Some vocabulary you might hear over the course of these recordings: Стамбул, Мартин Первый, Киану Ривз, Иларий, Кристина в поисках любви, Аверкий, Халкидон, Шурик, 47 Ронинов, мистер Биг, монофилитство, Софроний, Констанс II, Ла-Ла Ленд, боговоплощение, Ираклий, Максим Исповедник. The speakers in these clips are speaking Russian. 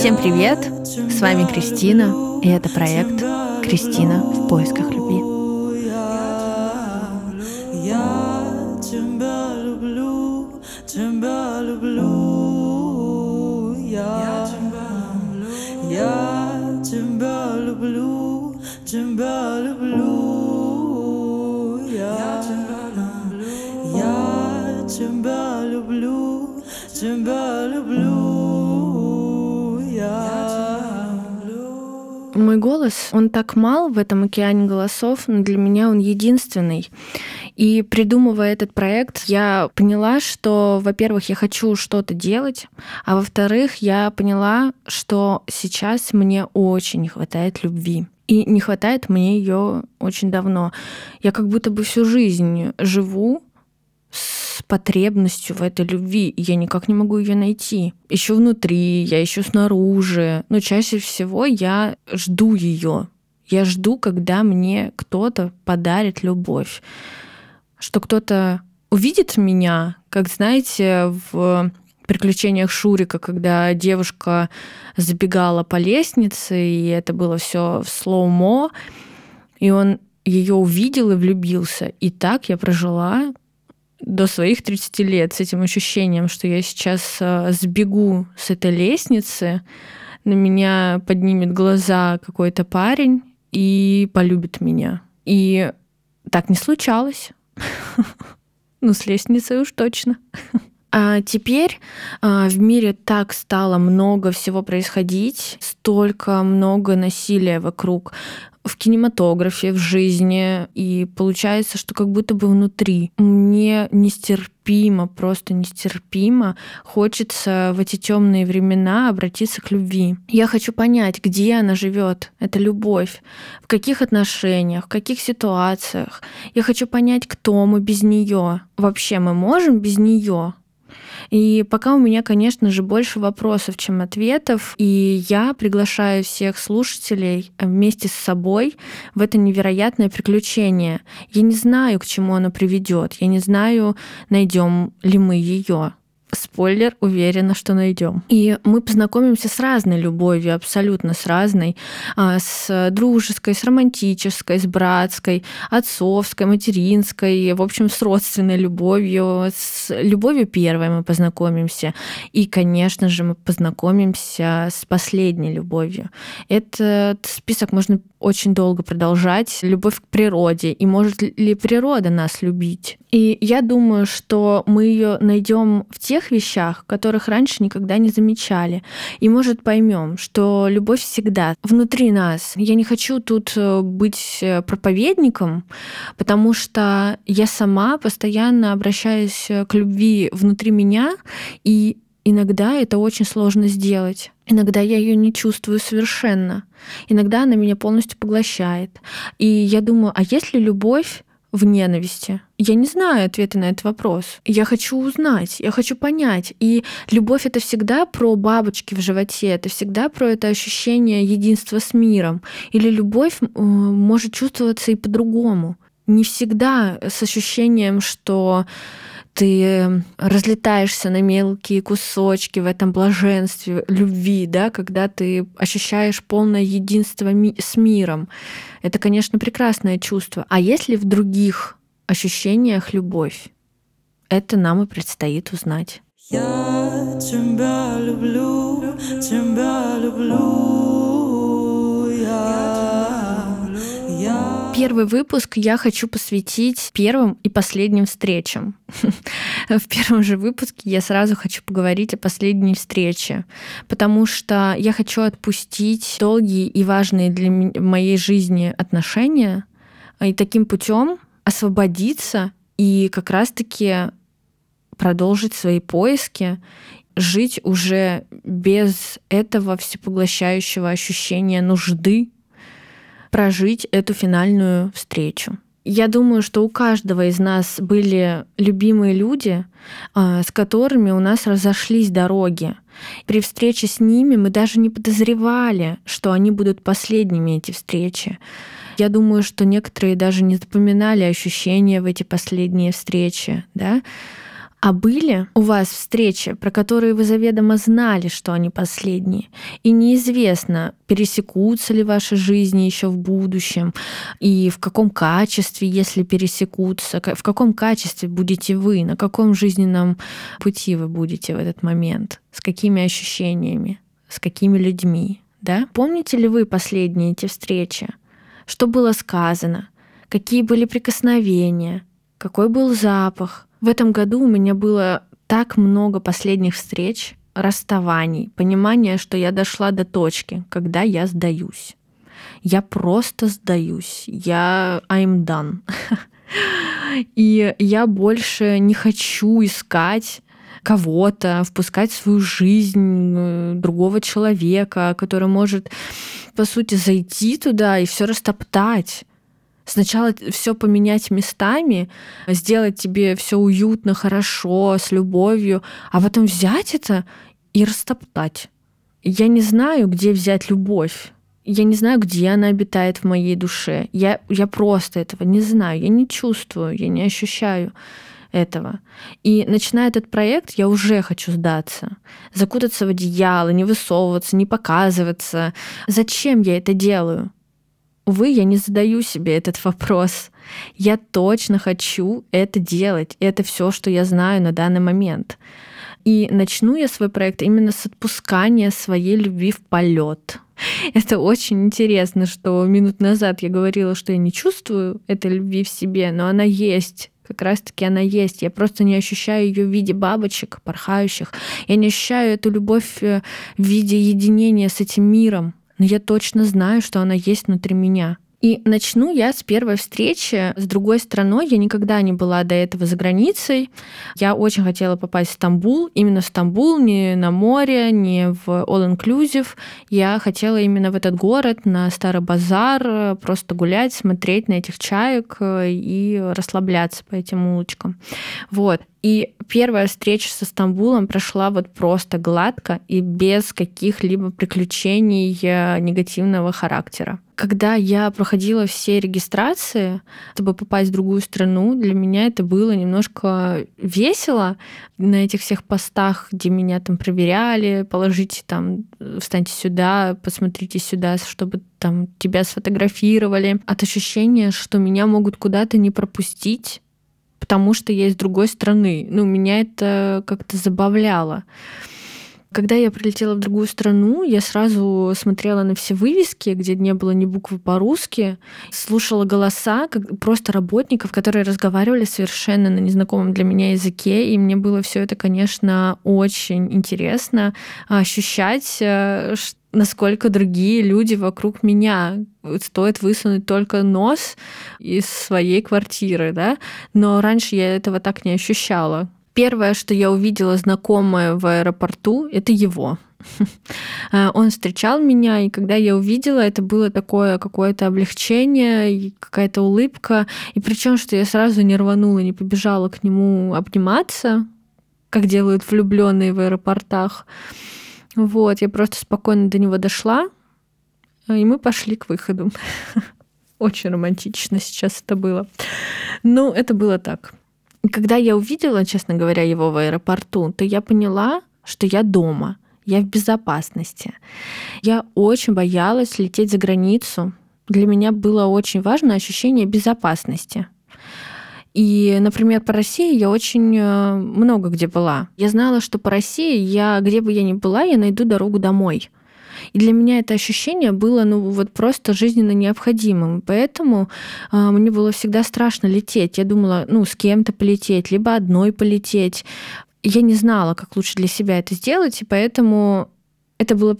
Всем привет! С вами Кристина, и это проект «Кристина в поисках любви». Я тебя люблю, тебя люблю. Я тебя люблю, тебя люблю. Я тебя люблю, тебя люблю. Мой голос, он так мал в этом океане голосов, но для меня он единственный. И придумывая этот проект, я поняла, что, во-первых, я хочу что-то делать, а во-вторых, я поняла, что сейчас мне очень не хватает любви. И не хватает мне ее очень давно. Я как будто бы всю жизнь живу с потребностью в этой любви, и я никак не могу ее найти. Ищу внутри, я ищу снаружи, но чаще всего я жду ее. Я жду, когда мне кто-то подарит любовь, что кто-то увидит меня, как, знаете, в приключениях Шурика, когда девушка забегала по лестнице, и это было все в слоумо, и он ее увидел и влюбился. И так я прожила до своих 30 лет с этим ощущением, что я сейчас сбегу с этой лестницы, на меня поднимет глаза какой-то парень и полюбит меня. И так не случалось. Ну, с лестницей уж точно. А теперь в мире так стало много всего происходить, столько много насилия вокруг, в кинематографе, в жизни. И получается, что как будто бы внутри мне нестерпимо, просто нестерпимо хочется в эти темные времена обратиться к любви. Я хочу понять, где она живет, эта любовь, в каких отношениях, в каких ситуациях. Я хочу понять, кто мы без нее. Вообще мы можем без нее? И пока у меня, конечно же, больше вопросов, чем ответов, и я приглашаю всех слушателей вместе с собой в это невероятное приключение. Я не знаю, к чему оно приведет, я не знаю, найдем ли мы ее. Спойлер, уверена, что найдем. И мы познакомимся с разной любовью, абсолютно с разной, с дружеской, с романтической, с братской, отцовской, материнской, в общем, с родственной любовью, с любовью первой мы познакомимся. И, конечно же, мы познакомимся с последней любовью. Этот список можно очень долго продолжать. Любовь к природе. И может ли природа нас любить? И я думаю, что мы ее найдем в тех вещах, которых раньше никогда не замечали. И, может, поймем, что любовь всегда внутри нас. Я не хочу тут быть проповедником, потому что я сама постоянно обращаюсь к любви внутри меня, и иногда это очень сложно сделать. Иногда я ее не чувствую совершенно. Иногда она меня полностью поглощает. И я думаю, а есть ли любовь в ненависти? Я не знаю ответа на этот вопрос. Я хочу узнать, я хочу понять. И любовь — это всегда про бабочки в животе, это всегда про это ощущение единства с миром. Или любовь может чувствоваться и по-другому. Не всегда с ощущением, что ты разлетаешься на мелкие кусочки в этом блаженстве любви, да, когда ты ощущаешь полное единство с миром. Это, конечно, прекрасное чувство. А есть ли в других ощущениях любовь? Это нам и предстоит узнать. Я тебя люблю, тебя люблю. Первый выпуск я хочу посвятить первым и последним встречам. В первом же выпуске я сразу хочу поговорить о последней встрече, потому что я хочу отпустить долгие и важные для моей жизни отношения и таким путем освободиться и как раз-таки продолжить свои поиски, жить уже без этого всепоглощающего ощущения нужды прожить эту финальную встречу. Я думаю, что у каждого из нас были любимые люди, с которыми у нас разошлись дороги. При встрече с ними мы даже не подозревали, что они будут последними, эти встречи. Я думаю, что некоторые даже не запоминали ощущения в эти последние встречи, да? А были у вас встречи, про которые вы заведомо знали, что они последние, и неизвестно, пересекутся ли ваши жизни еще в будущем, и в каком качестве, если пересекутся, в каком качестве будете вы, на каком жизненном пути вы будете в этот момент, с какими ощущениями, с какими людьми, да? Помните ли вы последние эти встречи? Что было сказано? Какие были прикосновения? Какой был запах? В этом году у меня было так много последних встреч, расставаний, понимания, что я дошла до точки, когда я сдаюсь. Я просто сдаюсь. I'm done. И я больше не хочу искать кого-то, впускать в свою жизнь другого человека, который может, по сути, зайти туда и все растоптать. Сначала все поменять местами, сделать тебе все уютно, хорошо, с любовью, а потом взять это и растоптать. Я не знаю, где взять любовь. Я не знаю, где она обитает в моей душе. Я просто этого не знаю. Я не чувствую, я не ощущаю этого. И начиная этот проект, я уже хочу сдаться. Закутаться в одеяло, не высовываться, не показываться. Зачем я это делаю? Увы, я не задаю себе этот вопрос. Я точно хочу это делать. Это все, что я знаю на данный момент. И начну я свой проект именно с отпускания своей любви в полет. Это очень интересно, что минут назад я говорила, что я не чувствую этой любви в себе, но она есть. Как раз-таки она есть. Я просто не ощущаю ее в виде бабочек, порхающих. Я не ощущаю эту любовь в виде единения с этим миром. Но я точно знаю, что она есть внутри меня. И начну я с первой встречи с другой страной. Я никогда не была до этого за границей. Я очень хотела попасть в Стамбул. Именно в Стамбул, не на море, не в all-inclusive. Я хотела именно в этот город, на Старый базар, просто гулять, смотреть на этих чаек и расслабляться по этим улочкам. Вот. И первая встреча со Стамбулом прошла вот просто гладко и без каких-либо приключений негативного характера. Когда я проходила все регистрации, чтобы попасть в другую страну, для меня это было немножко весело на этих всех постах, где меня там проверяли, положите там, встаньте сюда, посмотрите сюда, чтобы там тебя сфотографировали. От ощущения, что меня могут куда-то не пропустить, потому что я из другой страны. Ну, меня это как-то забавляло. Когда я прилетела в другую страну, я сразу смотрела на все вывески, где не было ни буквы по-русски, слушала голоса просто работников, которые разговаривали совершенно на незнакомом для меня языке, и мне было все это, конечно, очень интересно ощущать, насколько другие люди вокруг меня. Стоит высунуть только нос из своей квартиры, да? Но раньше я этого так не ощущала. Первое, что я увидела знакомое в аэропорту, это его. Он встречал меня, и когда я увидела, это было такое какое-то облегчение, какая-то улыбка. И причем, что я сразу не рванула, не побежала к нему обниматься, как делают влюбленные в аэропортах. Вот, я просто спокойно до него дошла, и мы пошли к выходу. Очень романтично сейчас это было. Но это было так. И когда я увидела, честно говоря, его в аэропорту, то я поняла, что я дома, я в безопасности. Я очень боялась лететь за границу. Для меня было очень важно ощущение безопасности. И, например, по России я очень много где была. Я знала, что по России где бы я ни была, я найду дорогу домой. И для меня это ощущение было просто жизненно необходимым. Поэтому мне было всегда страшно лететь. Я думала, с кем-то полететь, либо одной полететь. Я не знала, как лучше для себя это сделать, и поэтому это было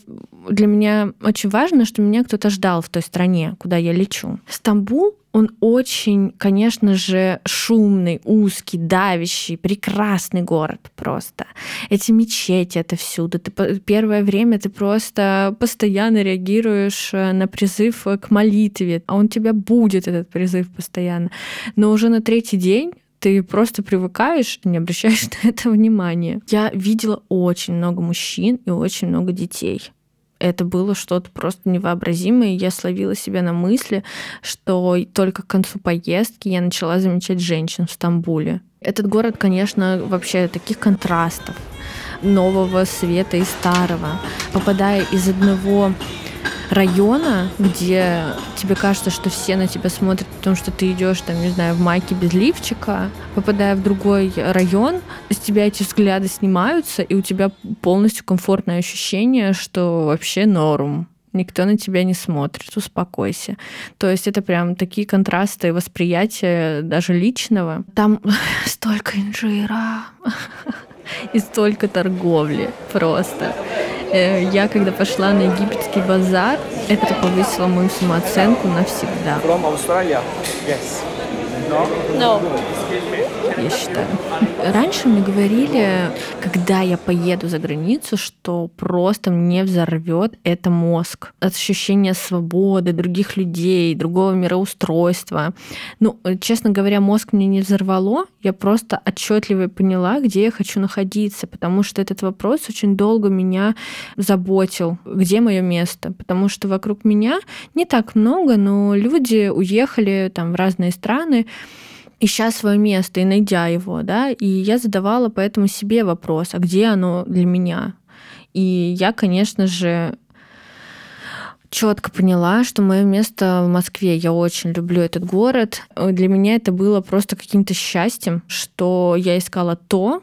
для меня очень важно, что меня кто-то ждал в той стране, куда я лечу. Стамбул, он очень, конечно же, шумный, узкий, давящий, прекрасный город просто. Эти мечети отовсюду. Первое время ты просто постоянно реагируешь на призыв к молитве, а он тебя будет, этот призыв, постоянно. Но уже на третий день ты просто привыкаешь, не обращаешь на это внимания. Я видела очень много мужчин и очень много детей. Это было что-то просто невообразимое. Я словила себя на мысли, что только к концу поездки я начала замечать женщин в Стамбуле. Этот город, конечно, вообще таких контрастов, нового света и старого. Попадая из одного района, где тебе кажется, что все на тебя смотрят, потому что ты идешь, там, не знаю, в майке без лифчика, попадая в другой район, с тебя эти взгляды снимаются, и у тебя полностью комфортное ощущение, что вообще норм. Никто на тебя не смотрит, успокойся. То есть это прям такие контрасты восприятия даже личного. Там столько инжира и столько торговли просто. Я, когда пошла на египетский базар, это повысило мою самооценку навсегда. Я считаю. Раньше мне говорили, когда я поеду за границу, что просто мне взорвет это мозг. От ощущения свободы, других людей, другого мироустройства. Ну, честно говоря, мозг мне не взорвало. Я просто отчетливо поняла, где я хочу находиться, потому что этот вопрос очень долго меня заботил. Где мое место? Потому что вокруг меня не так много, но люди уехали там в разные страны, ища свое место и найдя его, да, и я задавала поэтому себе вопрос, а где оно для меня? И я, конечно же, четко поняла, что мое место в Москве. Я очень люблю этот город. Для меня это было просто каким-то счастьем, что я искала то,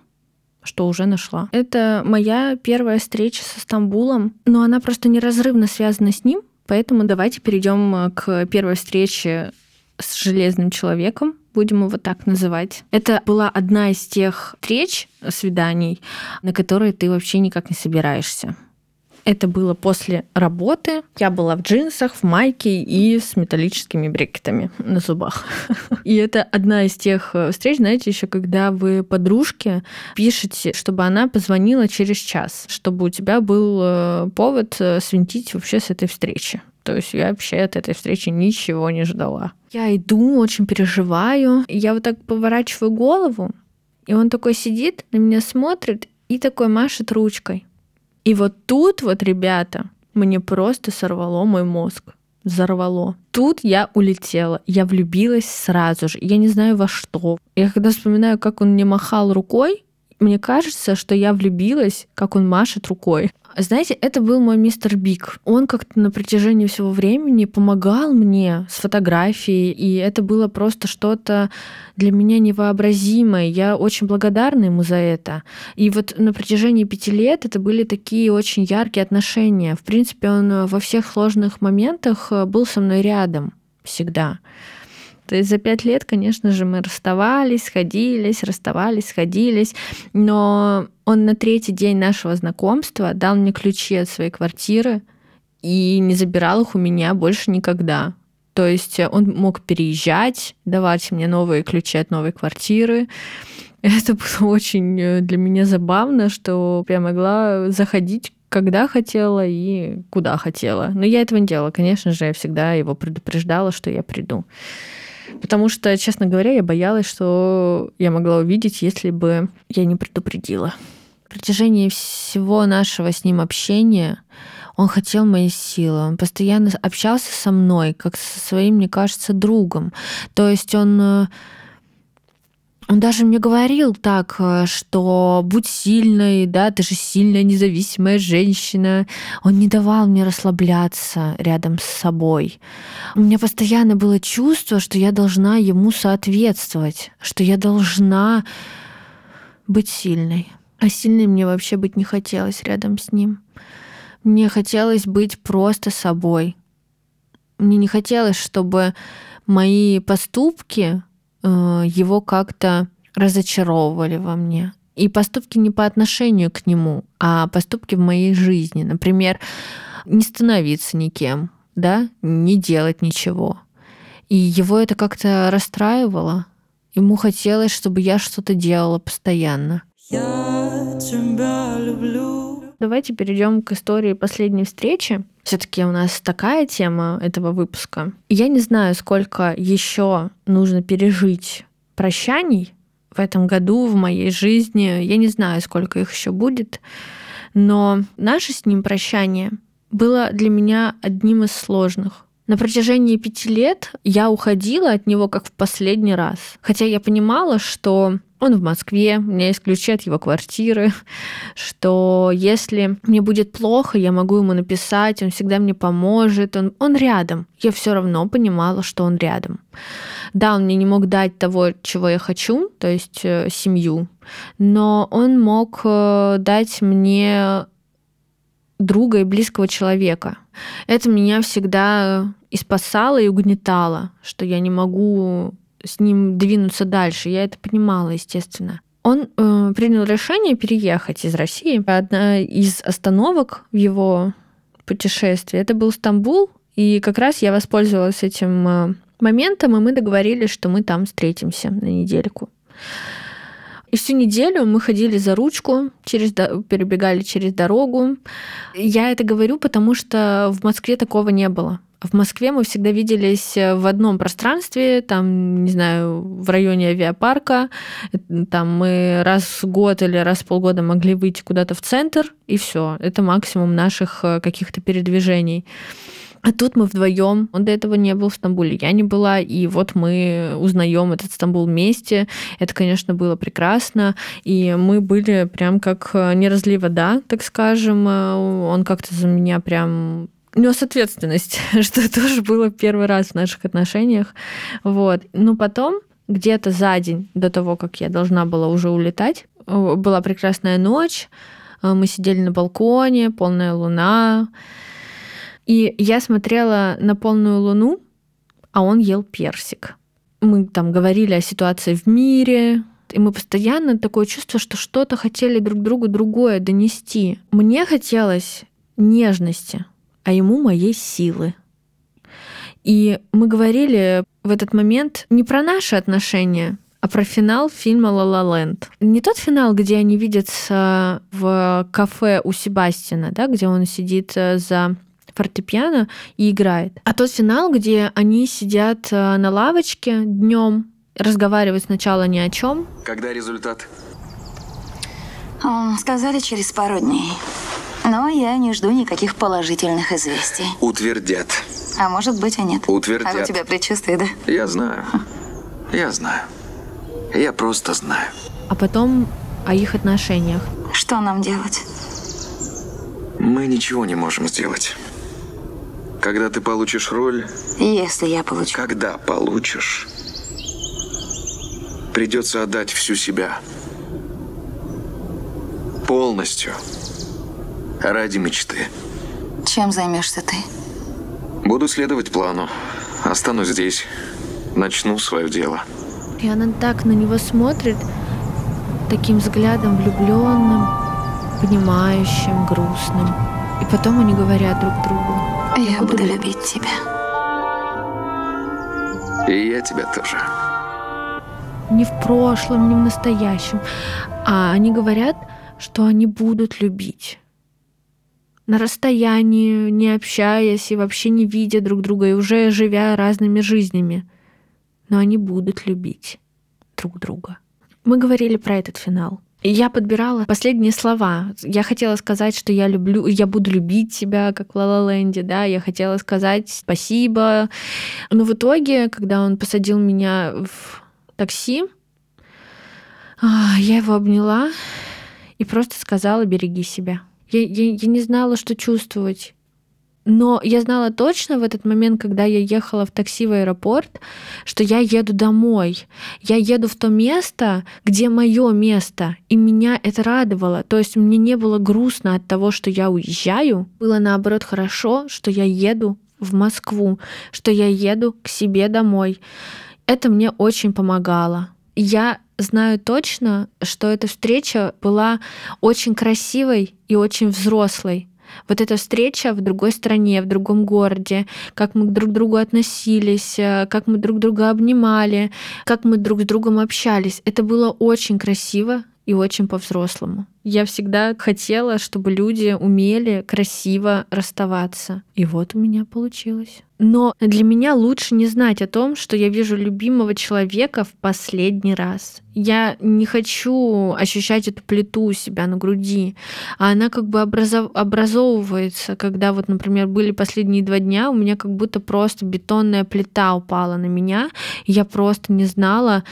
что уже нашла. Это моя первая встреча со Стамбулом, но она просто неразрывно связана с ним, поэтому давайте перейдем к первой встрече с железным человеком, будем его так называть. Это была одна из тех встреч, свиданий, на которые ты вообще никак не собираешься. Это было после работы. Я была в джинсах, в майке и с металлическими брекетами на зубах. И это одна из тех встреч, знаете, еще когда вы подружке пишете, чтобы она позвонила через час, чтобы у тебя был повод свинтить вообще с этой встречи. То есть я вообще от этой встречи ничего не ждала. Я иду, очень переживаю. Я вот так поворачиваю голову, и он такой сидит, на меня смотрит и такой машет ручкой. И вот тут вот, ребята, мне просто сорвало мой мозг. Взорвало. Тут я улетела. Я влюбилась сразу же. Я не знаю во что. Я когда вспоминаю, как он мне махал рукой, мне кажется, что я влюбилась, как он машет рукой. Знаете, это был мой мистер Биг. Он как-то на протяжении всего времени помогал мне с фотографией, и это было просто что-то для меня невообразимое. Я очень благодарна ему за это. И вот на протяжении 5 лет это были такие очень яркие отношения. В принципе, он во всех сложных моментах был со мной рядом всегда. То есть за 5 лет, конечно же, мы расставались, сходились, но он на 3-й день нашего знакомства дал мне ключи от своей квартиры и не забирал их у меня больше никогда. То есть он мог переезжать, давать мне новые ключи от новой квартиры. Это было очень для меня забавно, что я могла заходить когда хотела и куда хотела. Но я этого не делала. Конечно же, я всегда его предупреждала, что я приду. Потому что, честно говоря, я боялась, что я могла увидеть, если бы я не предупредила. В протяжении всего нашего с ним общения он хотел моей силы. Он постоянно общался со мной, как со своим, мне кажется, другом. То есть он даже мне говорил так, что будь сильной, да, ты же сильная, независимая женщина. Он не давал мне расслабляться рядом с собой. У меня постоянно было чувство, что я должна ему соответствовать, что я должна быть сильной. А сильной мне вообще быть не хотелось рядом с ним. Мне хотелось быть просто собой. Мне не хотелось, чтобы мои поступки его как-то разочаровывали во мне. И поступки не по отношению к нему, а поступки в моей жизни. Например, не становиться никем, да, не делать ничего. И его это как-то расстраивало. Ему хотелось, чтобы я что-то делала постоянно. Я тебя люблю. Давайте перейдем к истории последней встречи. Все-таки у нас такая тема этого выпуска. Я не знаю, сколько еще нужно пережить прощаний в этом году, в моей жизни. Я не знаю, сколько их еще будет. Но наше с ним прощание было для меня одним из сложных. На протяжении 5 лет я уходила от него как в последний раз. Хотя я понимала, что он в Москве, у меня есть ключи от его квартиры, что если мне будет плохо, я могу ему написать, он всегда мне поможет, он рядом. Я все равно понимала, что он рядом. Да, он мне не мог дать того, чего я хочу, то есть семью, но он мог дать мне друга и близкого человека. Это меня всегда и спасало, и угнетало, что я не могу с ним двинуться дальше. Я это понимала, естественно. Он принял решение переехать из России. Одна из остановок в его путешествии — это был Стамбул, и как раз я воспользовалась этим моментом, и мы договорились, что мы там встретимся на недельку. И всю неделю мы ходили за ручку, перебегали через дорогу. Я это говорю, потому что в Москве такого не было. В Москве мы всегда виделись в одном пространстве, там, не знаю, в районе авиапарка. Там мы раз в год или раз в полгода могли выйти куда-то в центр, и все. Это максимум наших каких-то передвижений. А тут мы вдвоем. Он до этого не был в Стамбуле, я не была, и вот мы узнаем этот Стамбул вместе. Это, конечно, было прекрасно, и мы были прям как не разлей вода, так скажем. Он как-то за меня прям нес ответственность, что тоже было первый раз в наших отношениях. Вот. Но потом, где-то за день до того, как я должна была уже улетать, была прекрасная ночь, мы сидели на балконе, полная луна, и я смотрела на полную луну, а он ел персик. Мы там говорили о ситуации в мире, и мы постоянно такое чувство, что что-то хотели друг другу другое донести. Мне хотелось нежности, а ему моей силы. И мы говорили в этот момент не про наши отношения, а про финал фильма «Ла-Ла Ленд». Не тот финал, где они видятся в кафе у Себастьяна, да, где он сидит за фортепиано и играет. А тот финал, где они сидят на лавочке днем, разговаривают сначала ни о чем. Когда результат? Сказали, через пару дней. Но я не жду никаких положительных известий. Утвердят. А может быть, и нет. Утвердят. А у тебя предчувствие, да? Я знаю. Я знаю. Я просто знаю. А потом о их отношениях. Что нам делать? Мы ничего не можем сделать. Когда ты получишь роль... Если я получу. Когда получишь, придется отдать всю себя. Полностью. Ради мечты. Чем займешься ты? Буду следовать плану. Останусь здесь. Начну свое дело. И она так на него смотрит, таким взглядом влюбленным, понимающим, грустным. И потом они говорят друг другу: я буду любить тебя. И я тебя тоже. Не в прошлом, не в настоящем. А они говорят, что они будут любить. На расстоянии, не общаясь и вообще не видя друг друга, и уже живя разными жизнями. Но они будут любить друг друга. Мы говорили про этот финал. И я подбирала последние слова. Я хотела сказать, что я люблю, я буду любить тебя, как в «Ла-Ла Ленде», да. Я хотела сказать спасибо. Но в итоге, когда он посадил меня в такси, я его обняла и просто сказала: береги себя. Я не знала, что чувствовать. Но я знала точно в этот момент, когда я ехала в такси в аэропорт, что я еду домой. Я еду в то место, где мое место. И меня это радовало. То есть мне не было грустно от того, что я уезжаю. Было наоборот хорошо, что я еду в Москву, что я еду к себе домой. Это мне очень помогало. Я знаю точно, что эта встреча была очень красивой и очень взрослой. Вот эта встреча в другой стране, в другом городе, как мы друг к другу относились, как мы друг друга обнимали, как мы друг с другом общались. Это было очень красиво и очень по-взрослому. Я всегда хотела, чтобы люди умели красиво расставаться. И вот у меня получилось. Но для меня лучше не знать о том, что я вижу любимого человека в последний раз. Я не хочу ощущать эту плиту у себя на груди. А она как бы образовывается, когда вот, например, были последние 2 дня, у меня как будто просто бетонная плита упала на меня, и я просто не знала,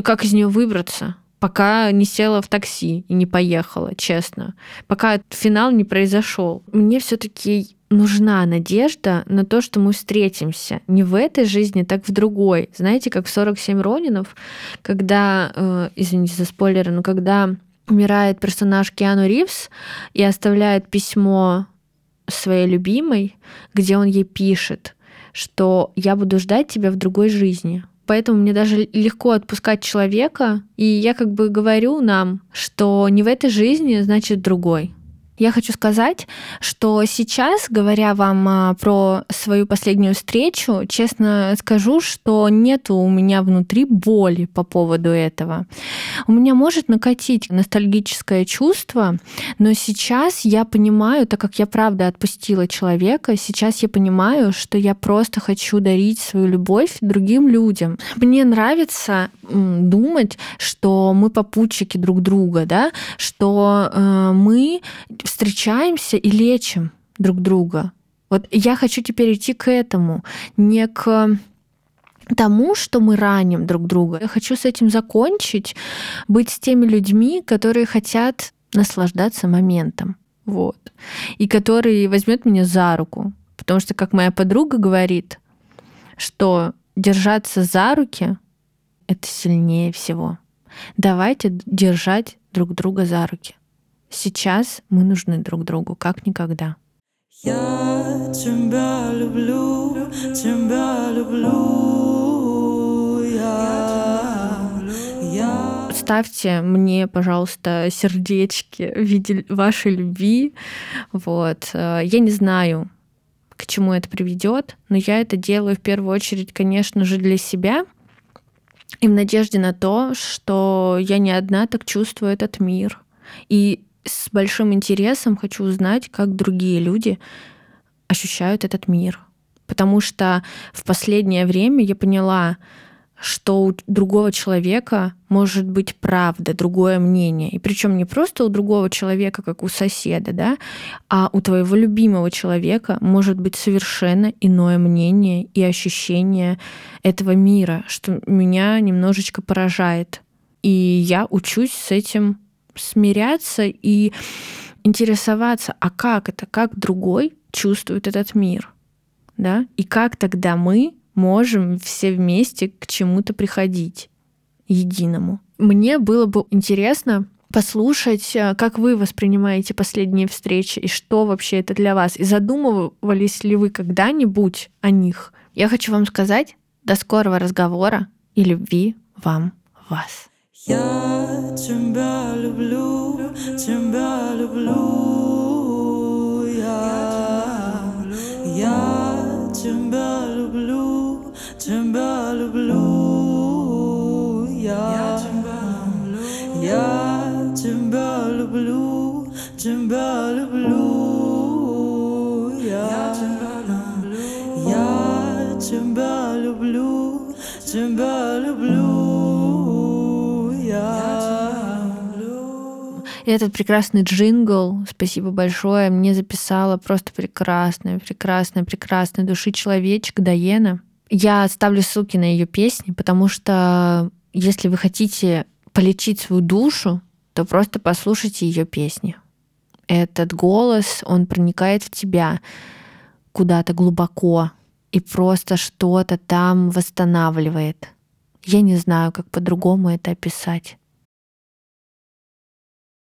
как из нее выбраться. пока не села в такси и не поехала, честно. Пока финал не произошел. Мне все-таки нужна надежда на то, что мы встретимся. Не в этой жизни, так в другой. Знаете, как в 47 Ронинов, когда, извините за спойлеры, но когда умирает персонаж Киану Ривз и оставляет письмо своей любимой, где он ей пишет, что я буду ждать тебя в другой жизни. Поэтому мне даже легко отпускать человека, и я как бы говорю нам, что не в этой жизни, значит, другой. Я хочу сказать, что сейчас, говоря вам про свою последнюю встречу, честно скажу, что нету у меня внутри боли по поводу этого. У меня может накатить ностальгическое чувство, но сейчас я понимаю, так как я правда отпустила человека, сейчас я понимаю, что я просто хочу дарить свою любовь другим людям. Мне нравится думать, что мы попутчики друг друга, да, что мы встречаемся и лечим друг друга. Вот я хочу теперь идти к этому, не к тому, что мы раним друг друга. Я хочу с этим закончить, быть с теми людьми, которые хотят наслаждаться моментом. Вот. И который возьмет меня за руку. Потому что, как моя подруга говорит, что держаться за руки — это сильнее всего. Давайте держать друг друга за руки. Сейчас мы нужны друг другу, как никогда. Я тебя люблю, тебя люблю. Я... Ставьте мне, пожалуйста, сердечки в виде вашей любви. Вот. Я не знаю, к чему это приведет, но я это делаю в первую очередь, конечно же, для себя и в надежде на то, что я не одна так чувствую этот мир. И с большим интересом хочу узнать, как другие люди ощущают этот мир. Потому что в последнее время я поняла, что у другого человека может быть правда, другое мнение. И причем не просто у другого человека, как у соседа, да, а у твоего любимого человека может быть совершенно иное мнение и ощущение этого мира, что меня немножечко поражает. И я учусь с этим смиряться и интересоваться, а как это, как другой чувствует этот мир, да? И как тогда мы можем все вместе к чему-то приходить единому. Мне было бы интересно послушать, как вы воспринимаете последние встречи и что вообще это для вас. И задумывались ли вы когда-нибудь о них? Я хочу вам сказать, до скорого разговора и любви вам, вас. Я тебя люблю, тебя люблю. Я тебя люблю, тебя люблю. Я тебя люблю, тебя люблю. Я тебя люблю, тебя люблю. И этот прекрасный джингл, спасибо большое, мне записала просто прекрасная души человечек Диана. Я оставлю ссылки на ее песни, потому что если вы хотите полечить свою душу, то просто послушайте ее песни. Этот голос, он проникает в тебя куда-то глубоко и просто что-то там восстанавливает. Я не знаю, как по-другому это описать.